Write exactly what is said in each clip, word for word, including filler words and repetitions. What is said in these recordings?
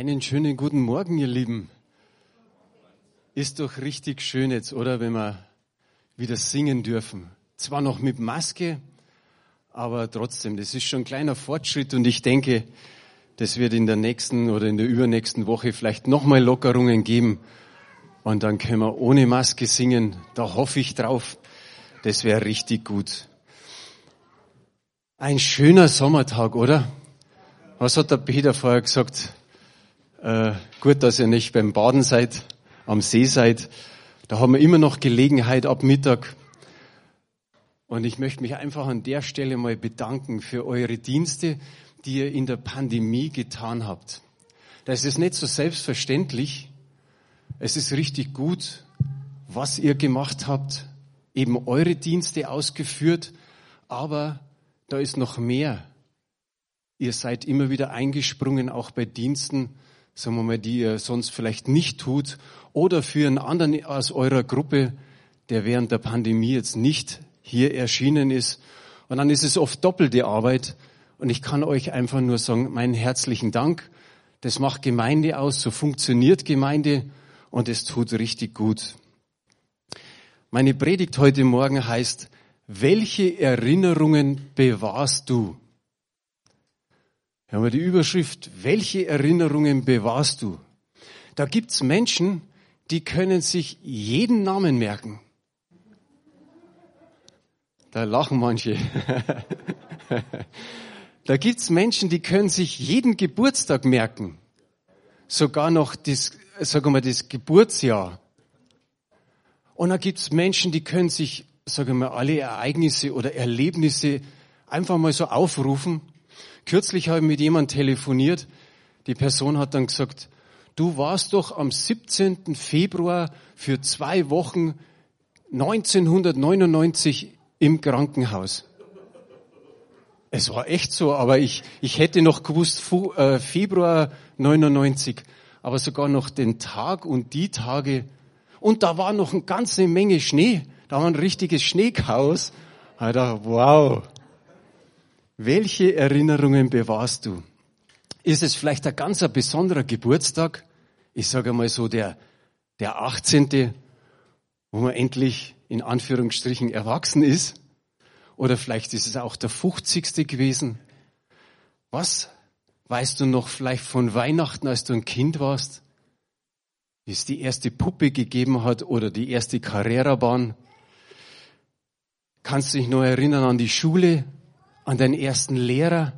Einen schönen guten Morgen, ihr Lieben. Ist doch richtig schön jetzt, oder, wenn wir wieder singen dürfen. Zwar noch mit Maske, aber trotzdem, das ist schon ein kleiner Fortschritt und ich denke, das wird in der nächsten oder in der übernächsten Woche vielleicht nochmal Lockerungen geben und dann können wir ohne Maske singen. Da hoffe ich drauf, das wäre richtig gut. Ein schöner Sommertag, oder? Was hat der Peter vorher gesagt? Äh, gut, dass ihr nicht beim Baden seid, am See seid. Da haben wir immer noch Gelegenheit ab Mittag. Und ich möchte mich einfach an der Stelle mal bedanken für eure Dienste, die ihr in der Pandemie getan habt. Das ist nicht so selbstverständlich. Es ist richtig gut, was ihr gemacht habt, eben eure Dienste ausgeführt. Aber da ist noch mehr. Ihr seid immer wieder eingesprungen, auch bei Diensten, sagen wir mal, die ihr sonst vielleicht nicht tut, oder für einen anderen aus eurer Gruppe, der während der Pandemie jetzt nicht hier erschienen ist. Und dann ist es oft doppelte Arbeit. Und ich kann euch einfach nur sagen, meinen herzlichen Dank. Das macht Gemeinde aus, so funktioniert Gemeinde und es tut richtig gut. Meine Predigt heute Morgen heißt, welche Erinnerungen bewahrst du? Haben wir die Überschrift, welche Erinnerungen bewahrst du? Da gibt's Menschen, die können sich jeden Namen merken. Da lachen manche. Da gibt's Menschen, die können sich jeden Geburtstag merken. Sogar noch das, sagen wir, das Geburtsjahr. Und da gibt's Menschen, die können sich, sagen wir, alle Ereignisse oder Erlebnisse einfach mal so aufrufen. Kürzlich habe ich mit jemandem telefoniert. Die Person hat dann gesagt, du warst doch am siebzehnten Februar für zwei Wochen neunzehnhundertneunundneunzig im Krankenhaus. Es war echt so, aber ich, ich hätte noch gewusst, Februar neunundneunzig, aber sogar noch den Tag und die Tage. Und da war noch eine ganze Menge Schnee. Da war ein richtiges Schneechaos. Ich dachte, wow. Welche Erinnerungen bewahrst du? Ist es vielleicht ein ganz ein besonderer Geburtstag? Ich sage mal so der, der achtzehnte, wo man endlich in Anführungsstrichen erwachsen ist. Oder vielleicht ist es auch der fünfzigste gewesen. Was weißt du noch vielleicht von Weihnachten, als du ein Kind warst? Wie es die erste Puppe gegeben hat oder die erste Carrera-Bahn? Kannst du dich noch erinnern an die Schule? An deinen ersten Lehrer,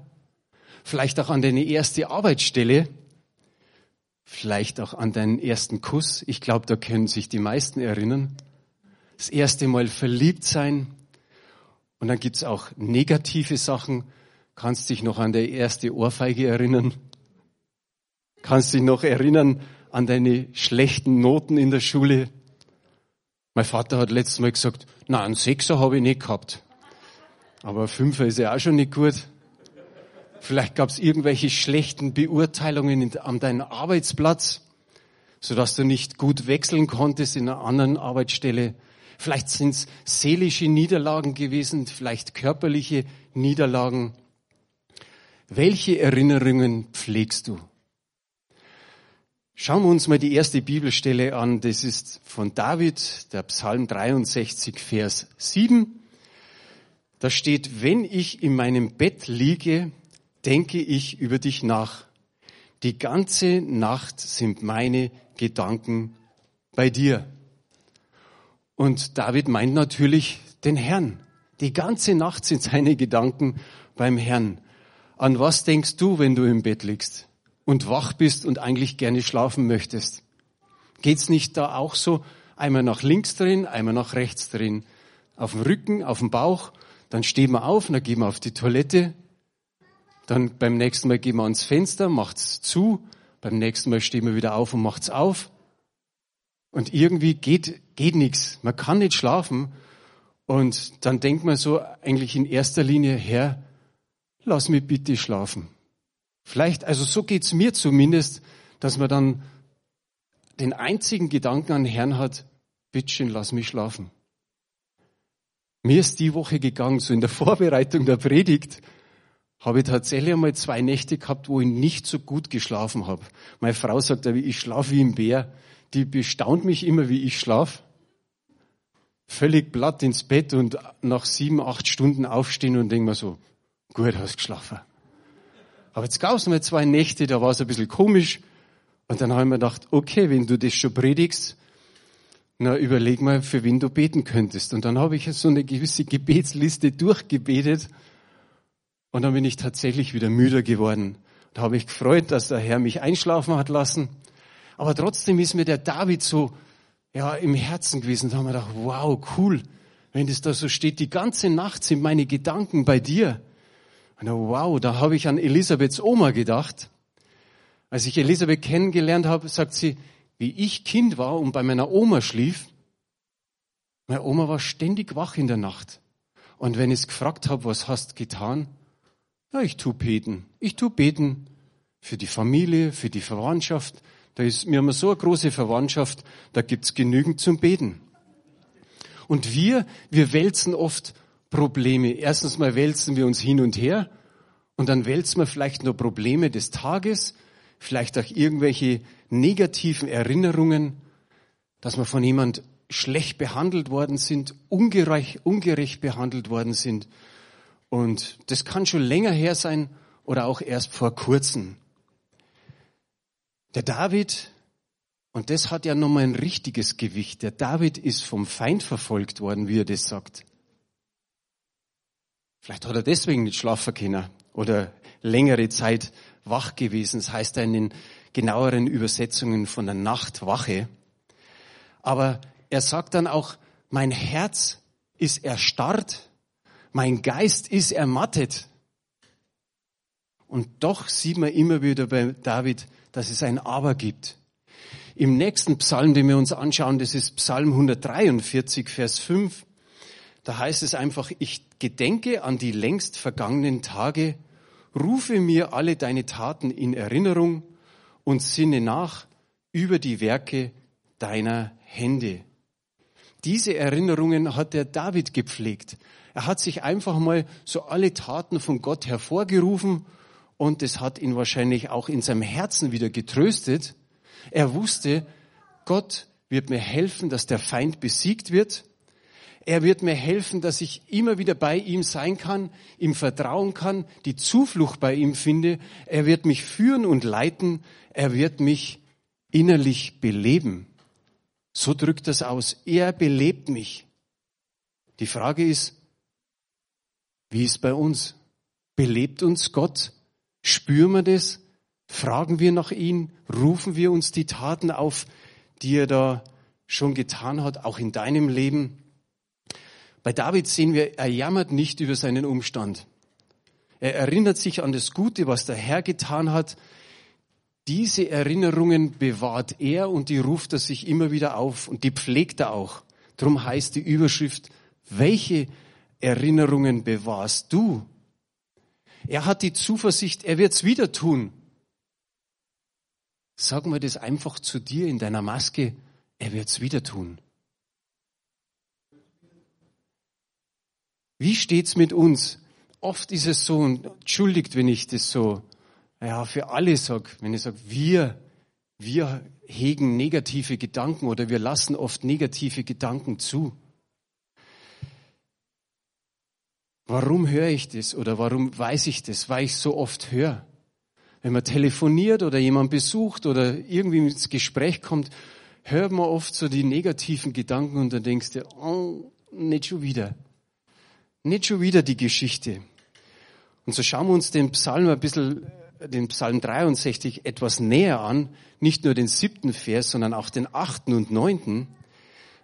vielleicht auch an deine erste Arbeitsstelle, vielleicht auch an deinen ersten Kuss. Ich glaube, da können sich die meisten erinnern. Das erste Mal verliebt sein. Und dann gibt's auch negative Sachen. Kannst dich noch an deine erste Ohrfeige erinnern? Kannst dich noch erinnern an deine schlechten Noten in der Schule? Mein Vater hat letztes Mal gesagt, nein, einen Sechser habe ich nicht gehabt. Aber Fünfer ist ja auch schon nicht gut. Vielleicht gab es irgendwelche schlechten Beurteilungen an deinem Arbeitsplatz, sodass du nicht gut wechseln konntest in einer anderen Arbeitsstelle. Vielleicht sind es seelische Niederlagen gewesen, vielleicht körperliche Niederlagen. Welche Erinnerungen pflegst du? Schauen wir uns mal die erste Bibelstelle an. Das ist von David, der Psalm dreiundsechzig, Vers sieben. Da steht, wenn ich in meinem Bett liege, denke ich über dich nach. Die ganze Nacht sind meine Gedanken bei dir. Und David meint natürlich den Herrn. Die ganze Nacht sind seine Gedanken beim Herrn. An was denkst du, wenn du im Bett liegst und wach bist und eigentlich gerne schlafen möchtest? Geht's nicht da auch so? Einmal nach links drehen, einmal nach rechts drehen. Auf dem Rücken, auf dem Bauch. Dann stehen wir auf, dann gehen wir auf die Toilette, dann beim nächsten Mal gehen wir ans Fenster, macht's zu, beim nächsten Mal stehen wir wieder auf und macht's auf. Und irgendwie geht, geht nichts. Man kann nicht schlafen. Und dann denkt man so eigentlich in erster Linie, Herr, lass mich bitte schlafen. Vielleicht, also so geht's mir zumindest, dass man dann den einzigen Gedanken an den Herrn hat, bittchen, lass mich schlafen. Mir ist die Woche gegangen, so in der Vorbereitung der Predigt, habe ich tatsächlich einmal zwei Nächte gehabt, wo ich nicht so gut geschlafen habe. Meine Frau sagt, ich schlafe wie ein Bär. Die bestaunt mich immer, wie ich schlafe. Völlig platt ins Bett und nach sieben, acht Stunden aufstehen und denke mir so, gut, hast geschlafen. Aber jetzt gab es mal zwei Nächte, da war es ein bisschen komisch. Und dann habe ich mir gedacht, okay, wenn du das schon predigst, na überleg mal, für wen du beten könntest. Und dann habe ich so eine gewisse Gebetsliste durchgebetet. Und dann bin ich tatsächlich wieder müder geworden. Da habe ich gefreut, dass der Herr mich einschlafen hat lassen. Aber trotzdem ist mir der David so ja im Herzen gewesen. Da haben wir gedacht, wow, cool, wenn das da so steht, die ganze Nacht sind meine Gedanken bei dir. Und da, wow, da habe ich an Elisabeths Oma gedacht. Als ich Elisabeth kennengelernt habe, sagt sie, wie ich Kind war und bei meiner Oma schlief, meine Oma war ständig wach in der Nacht. Und wenn ich es gefragt habe, was hast du getan? Ja, ich tu beten. Ich tu beten für die Familie, für die Verwandtschaft. Da ist, wir haben so eine große Verwandtschaft, da gibt's genügend zum Beten. Und wir, wir wälzen oft Probleme. Erstens mal wälzen wir uns hin und her und dann wälzen wir vielleicht nur Probleme des Tages, vielleicht auch irgendwelche negativen Erinnerungen, dass wir von jemand schlecht behandelt worden sind, ungerecht, ungerecht behandelt worden sind. Und das kann schon länger her sein oder auch erst vor kurzem. Der David, und das hat ja nochmal ein richtiges Gewicht, der David ist vom Feind verfolgt worden, wie er das sagt. Vielleicht hat er deswegen nicht schlafen können oder längere Zeit wach gewesen. Das heißt ja in den genaueren Übersetzungen von der Nachtwache. Aber er sagt dann auch, mein Herz ist erstarrt, mein Geist ist ermattet. Und doch sieht man immer wieder bei David, dass es ein Aber gibt. Im nächsten Psalm, den wir uns anschauen, das ist Psalm hundertdreiundvierzig, Vers fünf. Da heißt es einfach, ich gedenke an die längst vergangenen Tage, rufe mir alle deine Taten in Erinnerung und sinne nach über die Werke deiner Hände. Diese Erinnerungen hat der David gepflegt. Er hat sich einfach mal so alle Taten von Gott hervorgerufen und das hat ihn wahrscheinlich auch in seinem Herzen wieder getröstet. Er wusste, Gott wird mir helfen, dass der Feind besiegt wird. Er wird mir helfen, dass ich immer wieder bei ihm sein kann, ihm vertrauen kann, die Zuflucht bei ihm finde. Er wird mich führen und leiten. Er wird mich innerlich beleben. So drückt das aus. Er belebt mich. Die Frage ist, wie ist bei uns? Belebt uns Gott? Spüren wir das? Fragen wir nach ihm? Rufen wir uns die Taten auf, die er da schon getan hat, auch in deinem Leben? Bei David sehen wir, er jammert nicht über seinen Umstand. Er erinnert sich an das Gute, was der Herr getan hat. Diese Erinnerungen bewahrt er und die ruft er sich immer wieder auf und die pflegt er auch. Darum heißt die Überschrift, welche Erinnerungen bewahrst du? Er hat die Zuversicht, er wird's wieder tun. Sag mal das einfach zu dir in deiner Maske, er wird's wieder tun. Wie steht's mit uns? Oft ist es so, und entschuldigt, wenn ich das so, ja, für alle sage, wenn ich sage, wir, wir hegen negative Gedanken oder wir lassen oft negative Gedanken zu. Warum höre ich das oder warum weiß ich das? Weil ich so oft höre. Wenn man telefoniert oder jemand besucht oder irgendwie ins Gespräch kommt, hört man oft so die negativen Gedanken und dann denkst du, oh, nicht schon wieder. Nicht schon wieder die Geschichte. Und so schauen wir uns den Psalm ein bisschen, den Psalm dreiundsechzig etwas näher an. Nicht nur den siebten Vers, sondern auch den achten und neunten.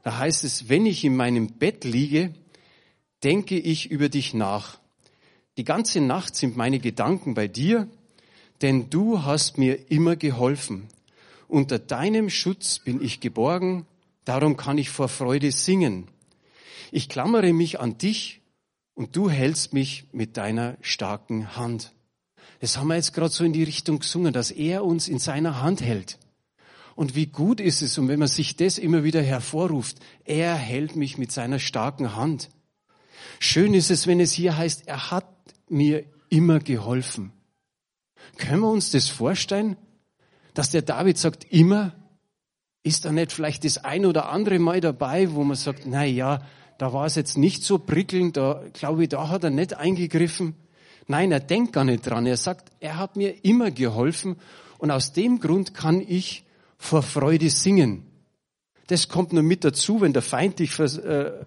Da heißt es, wenn ich in meinem Bett liege, denke ich über dich nach. Die ganze Nacht sind meine Gedanken bei dir, denn du hast mir immer geholfen. Unter deinem Schutz bin ich geborgen, darum kann ich vor Freude singen. Ich klammere mich an dich und du hältst mich mit deiner starken Hand. Das haben wir jetzt gerade so in die Richtung gesungen, dass er uns in seiner Hand hält. Und wie gut ist es, und wenn man sich das immer wieder hervorruft, er hält mich mit seiner starken Hand. Schön ist es, wenn es hier heißt, er hat mir immer geholfen. Können wir uns das vorstellen, dass der David sagt, immer? Ist da nicht vielleicht das ein oder andere Mal dabei, wo man sagt, na ja, da war es jetzt nicht so prickelnd, da glaube ich, da hat er nicht eingegriffen. Nein, er denkt gar nicht dran. Er sagt, er hat mir immer geholfen und aus dem Grund kann ich vor Freude singen. Das kommt nur mit dazu, wenn der Feind dich ver,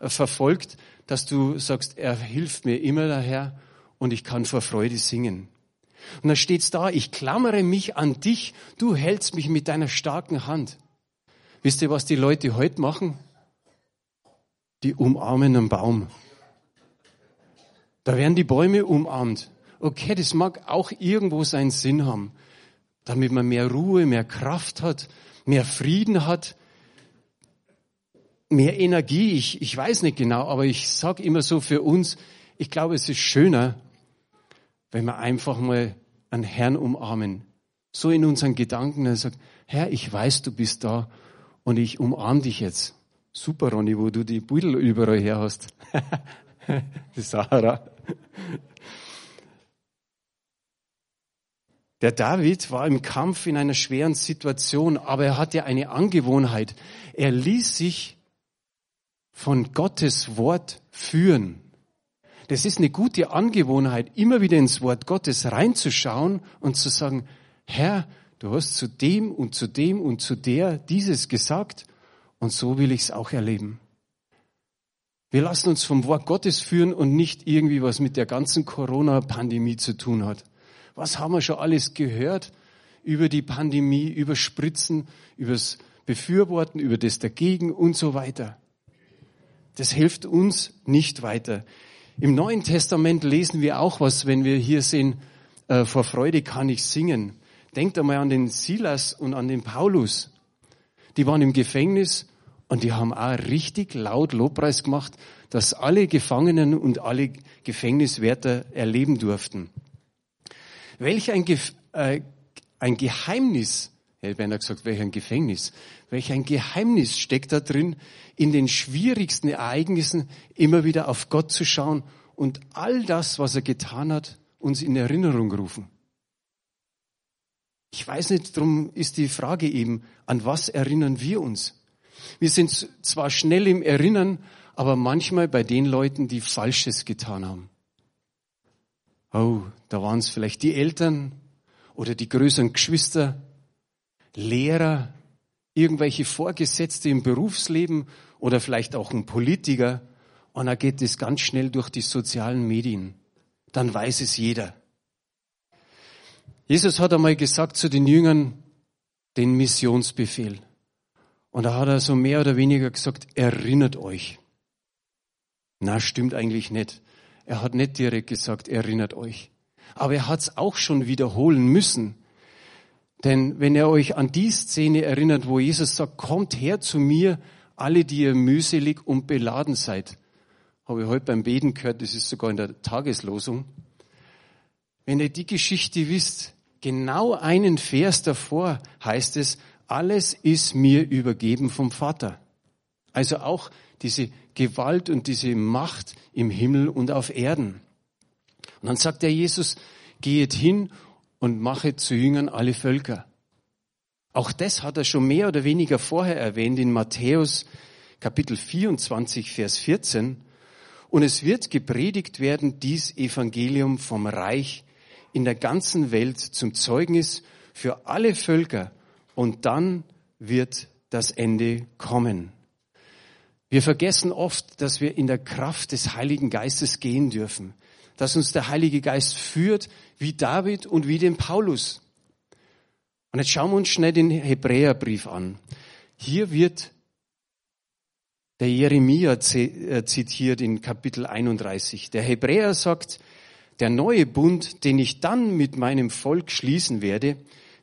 äh, verfolgt, dass du sagst, er hilft mir immer daher und ich kann vor Freude singen. Und dann steht's da, ich klammere mich an dich, du hältst mich mit deiner starken Hand. Wisst ihr, was die Leute heute machen? Die umarmen einen Baum. Da werden die Bäume umarmt. Okay, das mag auch irgendwo seinen Sinn haben, damit man mehr Ruhe, mehr Kraft hat, mehr Frieden hat, mehr Energie. Ich, ich weiß nicht genau, aber ich sag immer so für uns, ich glaube, es ist schöner, wenn wir einfach mal einen Herrn umarmen. So in unseren Gedanken, er sagt, Herr, ich weiß, du bist da und ich umarm dich jetzt. Super, Ronny, wo du die Beutel überall her hast. Die Sarah. Der David war im Kampf in einer schweren Situation, aber er hatte eine Angewohnheit. Er ließ sich von Gottes Wort führen. Das ist eine gute Angewohnheit, immer wieder ins Wort Gottes reinzuschauen und zu sagen, Herr, du hast zu dem und zu dem und zu der dieses gesagt und so will ich es auch erleben. Wir lassen uns vom Wort Gottes führen und nicht irgendwie, was mit der ganzen Corona-Pandemie zu tun hat. Was haben wir schon alles gehört über die Pandemie, über Spritzen, über das Befürworten, über das Dagegen und so weiter. Das hilft uns nicht weiter. Im Neuen Testament lesen wir auch was, wenn wir hier sehen, äh, vor Freude kann ich singen. Denkt einmal an den Silas und an den Paulus. Die waren im Gefängnis und die haben auch richtig laut Lobpreis gemacht, dass alle Gefangenen und alle Gefängniswärter erleben durften. Welch ein, Ge- äh, ein Geheimnis, ich hätte beinahe gesagt, welch ein Gefängnis, welch ein Geheimnis steckt da drin, in den schwierigsten Ereignissen immer wieder auf Gott zu schauen und all das, was er getan hat, uns in Erinnerung rufen. Ich weiß nicht, darum ist die Frage eben, an was erinnern wir uns? Wir sind zwar schnell im Erinnern, aber manchmal bei den Leuten, die Falsches getan haben. Oh, da waren es vielleicht die Eltern oder die größeren Geschwister, Lehrer, irgendwelche Vorgesetzte im Berufsleben oder vielleicht auch ein Politiker. Und dann geht es ganz schnell durch die sozialen Medien. Dann weiß es jeder. Jesus hat einmal gesagt zu den Jüngern, den Missionsbefehl. Und da hat er so mehr oder weniger gesagt, erinnert euch. Na, stimmt eigentlich nicht. Er hat nicht direkt gesagt, erinnert euch. Aber er hat es auch schon wiederholen müssen. Denn wenn ihr euch an die Szene erinnert, wo Jesus sagt, kommt her zu mir, alle, die ihr mühselig und beladen seid. Habe ich heute beim Beten gehört, das ist sogar in der Tageslosung. Wenn ihr die Geschichte wisst, genau einen Vers davor heißt es, alles ist mir übergeben vom Vater. Also auch diese Gewalt und diese Macht im Himmel und auf Erden. Und dann sagt der Jesus, geht hin und mache zu Jüngern alle Völker. Auch das hat er schon mehr oder weniger vorher erwähnt in Matthäus Kapitel vierundzwanzig, Vers vierzehn. Und es wird gepredigt werden, dies Evangelium vom Reich in der ganzen Welt zum Zeugnis für alle Völker. Und dann wird das Ende kommen. Wir vergessen oft, dass wir in der Kraft des Heiligen Geistes gehen dürfen. Dass uns der Heilige Geist führt, wie David und wie den Paulus. Und jetzt schauen wir uns schnell den Hebräerbrief an. Hier wird der Jeremia zitiert in Kapitel einunddreißig. Der Hebräer sagt, der neue Bund, den ich dann mit meinem Volk schließen werde,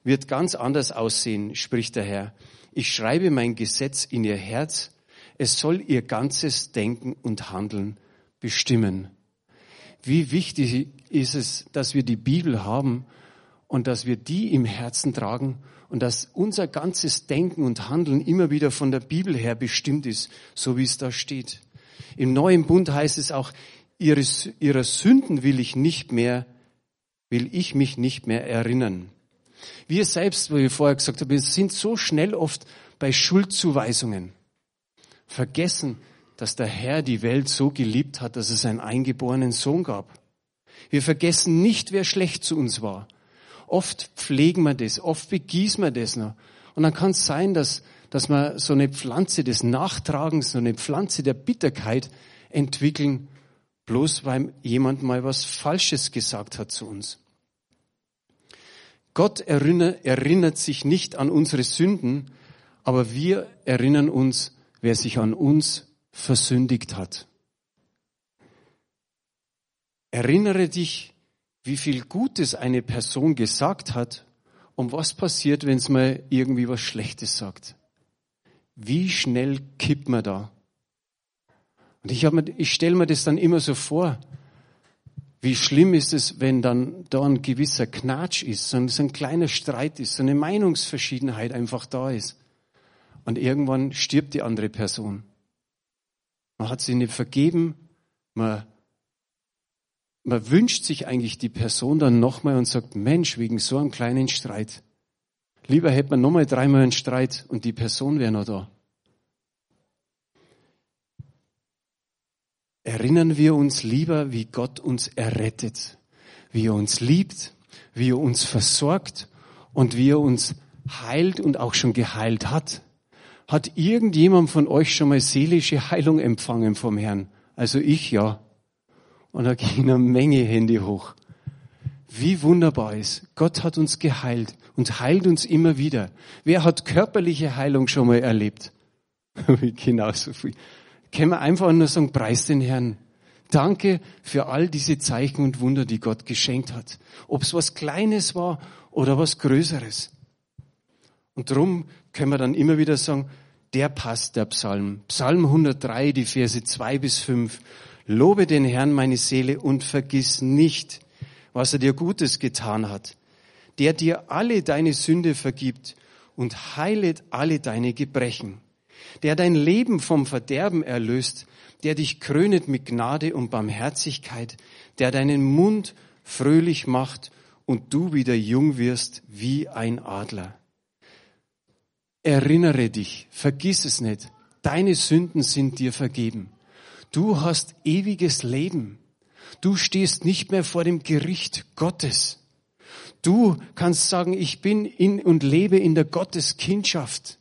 wird ganz anders aussehen, spricht der Herr. Ich schreibe mein Gesetz in ihr Herz, es soll ihr ganzes Denken und Handeln bestimmen. Wie wichtig ist es, dass wir die Bibel haben und dass wir die im Herzen tragen und dass unser ganzes Denken und Handeln immer wieder von der Bibel her bestimmt ist, so wie es da steht. Im neuen Bund heißt es auch, ihres, ihrer Sünden will ich nicht mehr, will ich mich nicht mehr erinnern. Wir selbst, wie ich vorher gesagt habe, wir sind so schnell oft bei Schuldzuweisungen. Vergessen, dass der Herr die Welt so geliebt hat, dass es einen eingeborenen Sohn gab. Wir vergessen nicht, wer schlecht zu uns war. Oft pflegen wir das, oft begießen wir das noch. Und dann kann es sein, dass, dass wir so eine Pflanze des Nachtragens, so eine Pflanze der Bitterkeit entwickeln, bloß weil jemand mal was Falsches gesagt hat zu uns. Gott erinnert, erinnert sich nicht an unsere Sünden, aber wir erinnern uns, wer sich an uns versündigt hat. Erinnere dich, wie viel Gutes eine Person gesagt hat und was passiert, wenn es mal irgendwie was Schlechtes sagt. Wie schnell kippt man da? Und ich, ich stelle mir das dann immer so vor, wie schlimm ist es, wenn dann da ein gewisser Knatsch ist, so ein, so ein kleiner Streit ist, so eine Meinungsverschiedenheit einfach da ist. Und irgendwann stirbt die andere Person. Man hat sie nicht vergeben, man Man wünscht sich eigentlich die Person dann nochmal und sagt, Mensch, wegen so einem kleinen Streit. Lieber hätte man nochmal dreimal einen Streit und die Person wäre noch da. Erinnern wir uns lieber, wie Gott uns errettet, wie er uns liebt, wie er uns versorgt und wie er uns heilt und auch schon geheilt hat. Hat irgendjemand von euch schon mal seelische Heilung empfangen vom Herrn? Also ich, ja. Und da ging eine Menge Hände hoch. Wie wunderbar ist. Gott hat uns geheilt und heilt uns immer wieder. Wer hat körperliche Heilung schon mal erlebt? Genauso viel. Können wir einfach nur sagen, preis den Herrn. Danke für all diese Zeichen und Wunder, die Gott geschenkt hat. Ob es was Kleines war oder was Größeres. Und darum können wir dann immer wieder sagen, der passt, der Psalm. Psalm hundertdrei, die Verse zwei bis fünf. Lobe den Herrn, meine Seele, und vergiss nicht, was er dir Gutes getan hat, der dir alle deine Sünde vergibt und heilet alle deine Gebrechen, der dein Leben vom Verderben erlöst, der dich krönet mit Gnade und Barmherzigkeit, der deinen Mund fröhlich macht und du wieder jung wirst wie ein Adler. Erinnere dich, vergiss es nicht, deine Sünden sind dir vergeben. Du hast ewiges Leben. Du stehst nicht mehr vor dem Gericht Gottes. Du kannst sagen, ich bin in und lebe in der Gotteskindschaft.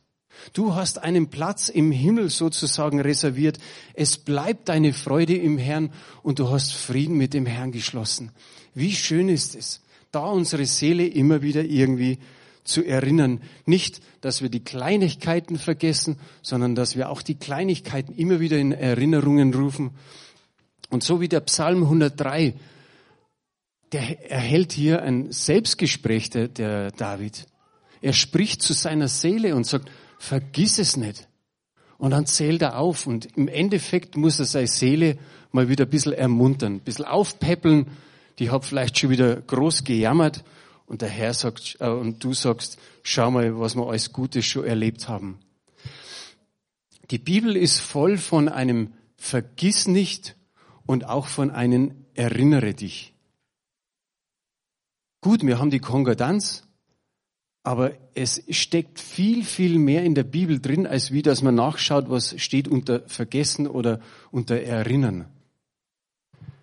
Du hast einen Platz im Himmel sozusagen reserviert. Es bleibt deine Freude im Herrn und du hast Frieden mit dem Herrn geschlossen. Wie schön ist es, da unsere Seele immer wieder irgendwie zu erinnern. Nicht, dass wir die Kleinigkeiten vergessen, sondern dass wir auch die Kleinigkeiten immer wieder in Erinnerungen rufen. Und so wie der Psalm hundertdrei, der erhält hier ein Selbstgespräch, der, der David. Er spricht zu seiner Seele und sagt, vergiss es nicht. Und dann zählt er auf und im Endeffekt muss er seine Seele mal wieder ein bisschen ermuntern, ein bisschen aufpäppeln. Die hat vielleicht schon wieder groß gejammert. Und der Herr sagt, äh, und du sagst, schau mal, was wir alles Gutes schon erlebt haben. Die Bibel ist voll von einem Vergiss nicht und auch von einem Erinnere dich. Gut, wir haben die Konkordanz, aber es steckt viel, viel mehr in der Bibel drin, als wie, dass man nachschaut, was steht unter Vergessen oder unter Erinnern.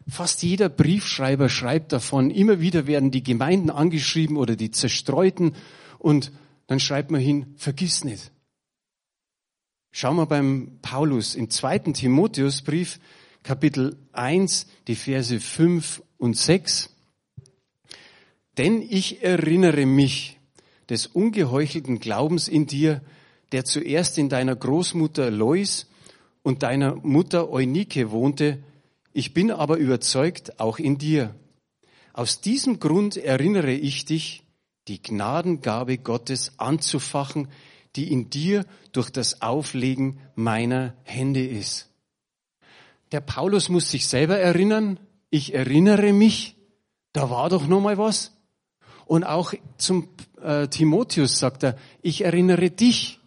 Fast jeder Briefschreiber schreibt davon. Immer wieder werden die Gemeinden angeschrieben oder die Zerstreuten und dann schreibt man hin, vergiss nicht. Schauen wir beim Paulus im zweiten Timotheusbrief, Kapitel eins, die Verse fünf und sechs. Denn ich erinnere mich des ungeheuchelten Glaubens in dir, der zuerst in deiner Großmutter Lois und deiner Mutter Eunike wohnte, ich bin aber überzeugt, auch in dir. Aus diesem Grund erinnere ich dich, die Gnadengabe Gottes anzufachen, die in dir durch das Auflegen meiner Hände ist. Der Paulus muss sich selber erinnern. Ich erinnere mich, da war doch noch mal was. Und auch zum äh, Timotheus sagt er, ich erinnere dich.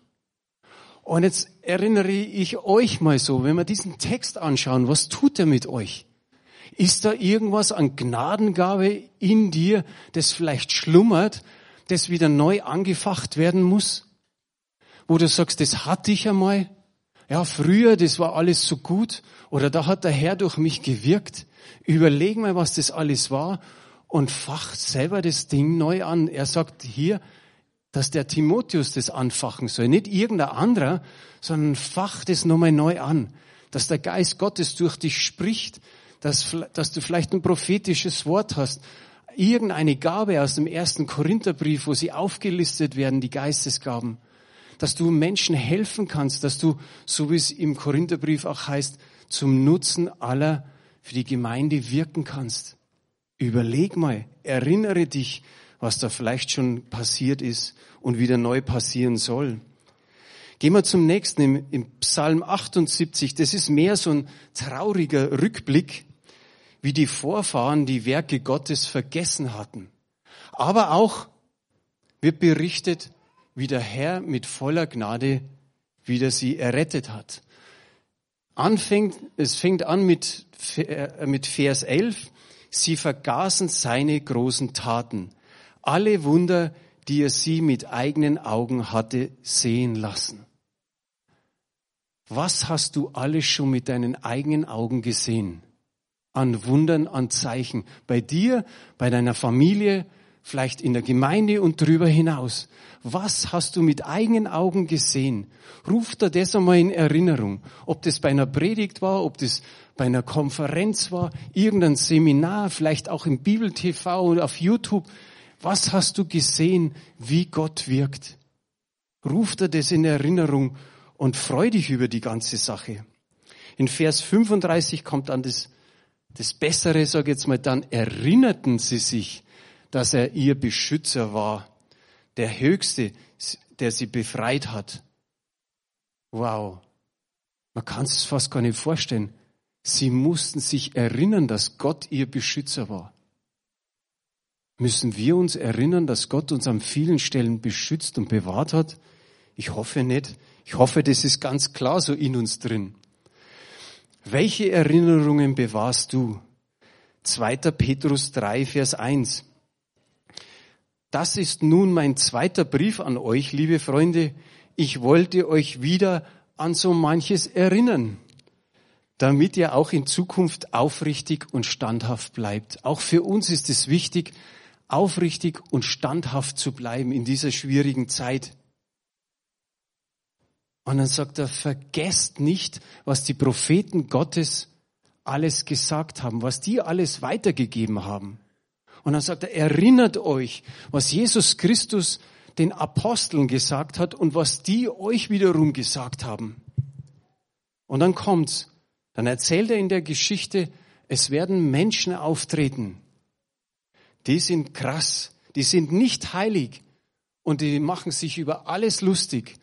Und jetzt erinnere ich euch mal so, wenn wir diesen Text anschauen, was tut er mit euch? Ist da irgendwas an Gnadengabe in dir, das vielleicht schlummert, das wieder neu angefacht werden muss? Wo du sagst, das hatte ich einmal. Ja, früher, das war alles so gut. Oder da hat der Herr durch mich gewirkt. Überleg mal, was das alles war und fach selber das Ding neu an. Er sagt hier, dass der Timotheus das anfachen soll. Nicht irgendein anderer, sondern fach das nochmal neu an. Dass der Geist Gottes durch dich spricht, dass, dass du vielleicht ein prophetisches Wort hast. Irgendeine Gabe aus dem ersten Korintherbrief, wo sie aufgelistet werden, die Geistesgaben. Dass du Menschen helfen kannst, dass du, so wie es im Korintherbrief auch heißt, zum Nutzen aller für die Gemeinde wirken kannst. Überleg mal, erinnere dich, was da vielleicht schon passiert ist und wieder neu passieren soll. Gehen wir zum nächsten, im, im Psalm achtundsiebzig. Das ist mehr so ein trauriger Rückblick, wie die Vorfahren die Werke Gottes vergessen hatten. Aber auch wird berichtet, wie der Herr mit voller Gnade wieder sie errettet hat. Anfängt, es fängt an mit, mit Vers elf. Sie vergaßen seine großen Taten. Alle Wunder, die er sie mit eigenen Augen hatte sehen lassen. Was hast du alles schon mit deinen eigenen Augen gesehen? An Wundern, an Zeichen. Bei dir, bei deiner Familie, vielleicht in der Gemeinde und drüber hinaus. Was hast du mit eigenen Augen gesehen? Ruf dir das einmal in Erinnerung. Ob das bei einer Predigt war, ob das bei einer Konferenz war, irgendein Seminar, vielleicht auch im Bibel-T V oder auf YouTube. Was hast du gesehen, wie Gott wirkt? Ruf dir das in Erinnerung und freu dich über die ganze Sache. In Vers fünfunddreißig kommt dann das, das Bessere, sag jetzt mal, dann erinnerten sie sich, dass er ihr Beschützer war, der Höchste, der sie befreit hat. Wow, man kann es fast gar nicht vorstellen. Sie mussten sich erinnern, dass Gott ihr Beschützer war. Müssen wir uns erinnern, dass Gott uns an vielen Stellen beschützt und bewahrt hat? Ich hoffe nicht. Ich hoffe, das ist ganz klar so in uns drin. Welche Erinnerungen bewahrst du? zweiter Petrus drei, Vers eins. Das ist nun mein zweiter Brief an euch, liebe Freunde. Ich wollte euch wieder an so manches erinnern, damit ihr auch in Zukunft aufrichtig und standhaft bleibt. Auch für uns ist es wichtig, aufrichtig und standhaft zu bleiben in dieser schwierigen Zeit. Und dann sagt er, vergesst nicht, was die Propheten Gottes alles gesagt haben, was die alles weitergegeben haben. Und dann sagt er, erinnert euch, was Jesus Christus den Aposteln gesagt hat und was die euch wiederum gesagt haben. Und dann kommt's. Dann erzählt er in der Geschichte, es werden Menschen auftreten. Die sind krass, die sind nicht heilig und die machen sich über alles lustig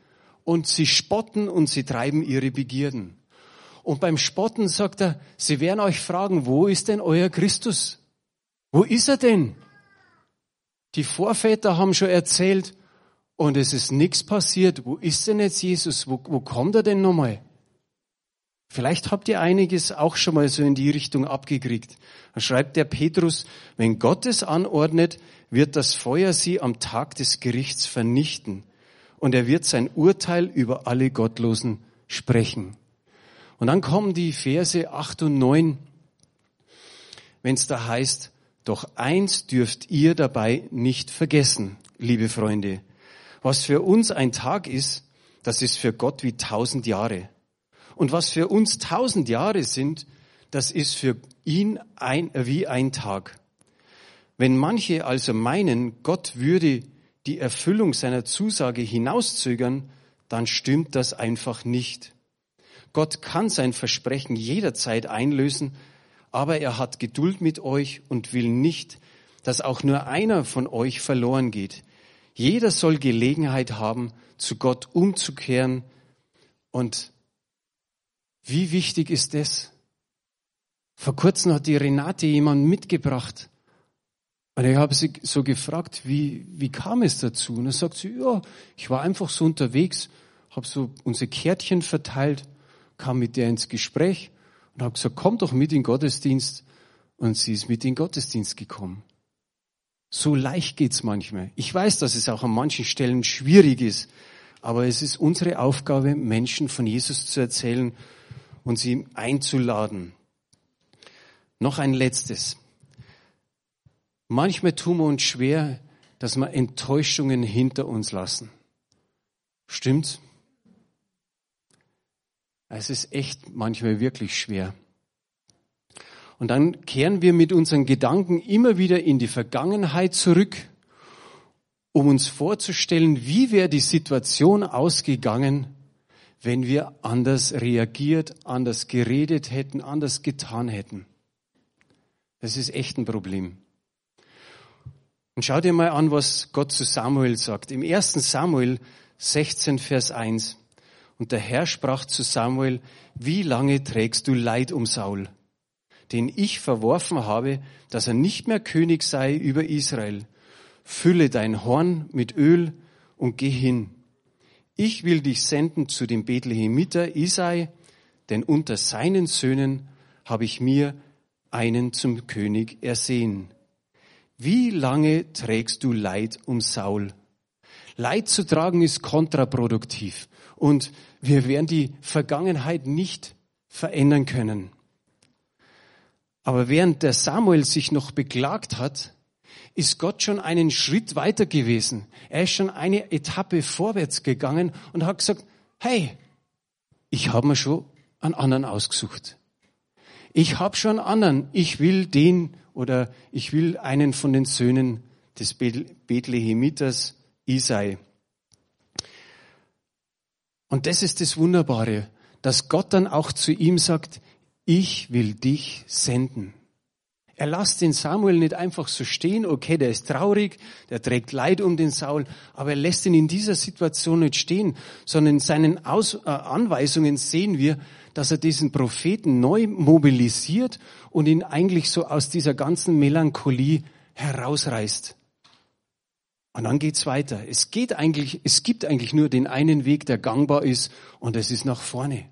und sie spotten und sie treiben ihre Begierden. Und beim Spotten sagt er, sie werden euch fragen, wo ist denn euer Christus? Wo ist er denn? Die Vorväter haben schon erzählt und es ist nichts passiert. Wo ist denn jetzt Jesus? Wo, wo kommt er denn nochmal? Vielleicht habt ihr einiges auch schon mal so in die Richtung abgekriegt. Da schreibt der Petrus, wenn Gott es anordnet, wird das Feuer sie am Tag des Gerichts vernichten und er wird sein Urteil über alle Gottlosen sprechen. Und dann kommen die Verse acht und neun, wenn es da heißt, doch eins dürft ihr dabei nicht vergessen, liebe Freunde. Was für uns ein Tag ist, das ist für Gott wie tausend Jahre. Und was für uns tausend Jahre sind, das ist für ihn ein, wie ein Tag. Wenn manche also meinen, Gott würde die Erfüllung seiner Zusage hinauszögern, dann stimmt das einfach nicht. Gott kann sein Versprechen jederzeit einlösen, aber er hat Geduld mit euch und will nicht, dass auch nur einer von euch verloren geht. Jeder soll Gelegenheit haben, zu Gott umzukehren. Und wie wichtig ist das? Vor kurzem hat die Renate jemanden mitgebracht. Und ich habe sie so gefragt, wie, wie kam es dazu? Und dann sagt sie, ja, ich war einfach so unterwegs, habe so unsere Kärtchen verteilt, kam mit der ins Gespräch und habe gesagt, komm doch mit in den Gottesdienst. und sie ist mit in den Gottesdienst gekommen. So leicht geht's manchmal. Ich weiß, dass es auch an manchen Stellen schwierig ist, aber es ist unsere Aufgabe, Menschen von Jesus zu erzählen und sie einzuladen. Noch ein letztes. Manchmal tun wir uns schwer, dass wir Enttäuschungen hinter uns lassen. Stimmt's? Es ist echt manchmal wirklich schwer. Und dann kehren wir mit unseren Gedanken immer wieder in die Vergangenheit zurück, um uns vorzustellen, wie wäre die Situation ausgegangen, wenn wir anders reagiert, anders geredet hätten, anders getan hätten. Das ist echt ein Problem. Und schau dir mal an, was Gott zu Samuel sagt. Im ersten Samuel sechzehn, Vers eins. Und der Herr sprach zu Samuel, wie lange trägst du Leid um Saul, den ich verworfen habe, dass er nicht mehr König sei über Israel. Fülle dein Horn mit Öl und geh hin. Ich will dich senden zu dem Bethlehemiter Isai, denn unter seinen Söhnen habe ich mir einen zum König ersehen. Wie lange trägst du Leid um Saul? Leid zu tragen ist kontraproduktiv und wir werden die Vergangenheit nicht verändern können. Aber während der Samuel sich noch beklagt hat, ist Gott schon einen Schritt weiter gewesen. Er ist schon eine Etappe vorwärts gegangen und hat gesagt, hey, ich habe mir schon einen anderen ausgesucht. Ich habe schon einen anderen. Ich will den oder ich will einen von den Söhnen des Bethlehemiters Isai. Und das ist das Wunderbare, dass Gott dann auch zu ihm sagt, ich will dich senden. Er lässt den Samuel nicht einfach so stehen, okay, der ist traurig, der trägt Leid um den Saul, aber er lässt ihn in dieser Situation nicht stehen, sondern in seinen Aus- äh, Anweisungen sehen wir, dass er diesen Propheten neu mobilisiert und ihn eigentlich so aus dieser ganzen Melancholie herausreißt. Und dann geht's weiter. Es geht eigentlich, es gibt eigentlich nur den einen Weg, der gangbar ist, und es ist nach vorne.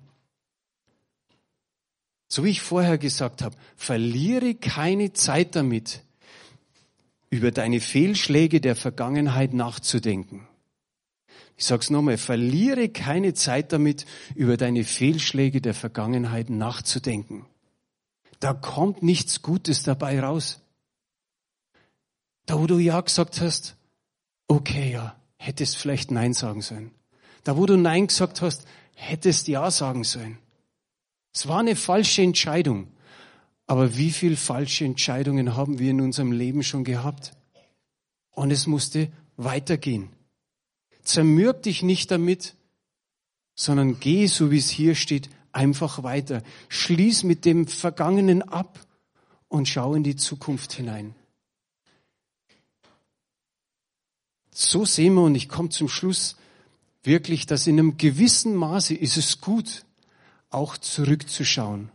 So wie ich vorher gesagt habe, verliere keine Zeit damit, über deine Fehlschläge der Vergangenheit nachzudenken. Ich sag's nochmal, verliere keine Zeit damit, über deine Fehlschläge der Vergangenheit nachzudenken. Da kommt nichts Gutes dabei raus. Da, wo du ja gesagt hast, okay, ja, hättest vielleicht Nein sagen sollen. Da, wo du Nein gesagt hast, hättest Ja sagen sollen. Es war eine falsche Entscheidung. Aber wie viele falsche Entscheidungen haben wir in unserem Leben schon gehabt? Und es musste weitergehen. Zermürb dich nicht damit, sondern geh, so wie es hier steht, einfach weiter. Schließ mit dem Vergangenen ab und schau in die Zukunft hinein. So sehen wir, und ich komme zum Schluss, wirklich, dass in einem gewissen Maße ist es gut, auch zurückzuschauen,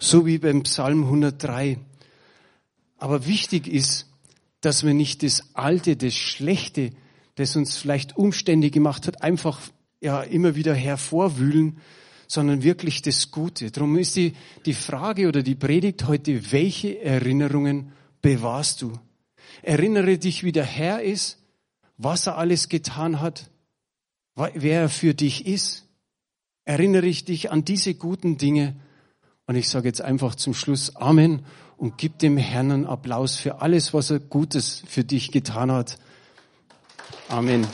so wie beim Psalm hundertdrei. Aber wichtig ist, dass wir nicht das Alte, das Schlechte, das uns vielleicht Umstände gemacht hat, einfach ja immer wieder hervorwühlen, sondern wirklich das Gute. Darum ist die, die Frage oder die Predigt heute, welche Erinnerungen bewahrst du? Erinnere dich, wie der Herr ist, was er alles getan hat, wer er für dich ist. Erinnere ich dich an diese guten Dinge, und ich sage jetzt einfach zum Schluss Amen und gib dem Herrn einen Applaus für alles, was er Gutes für dich getan hat. Amen.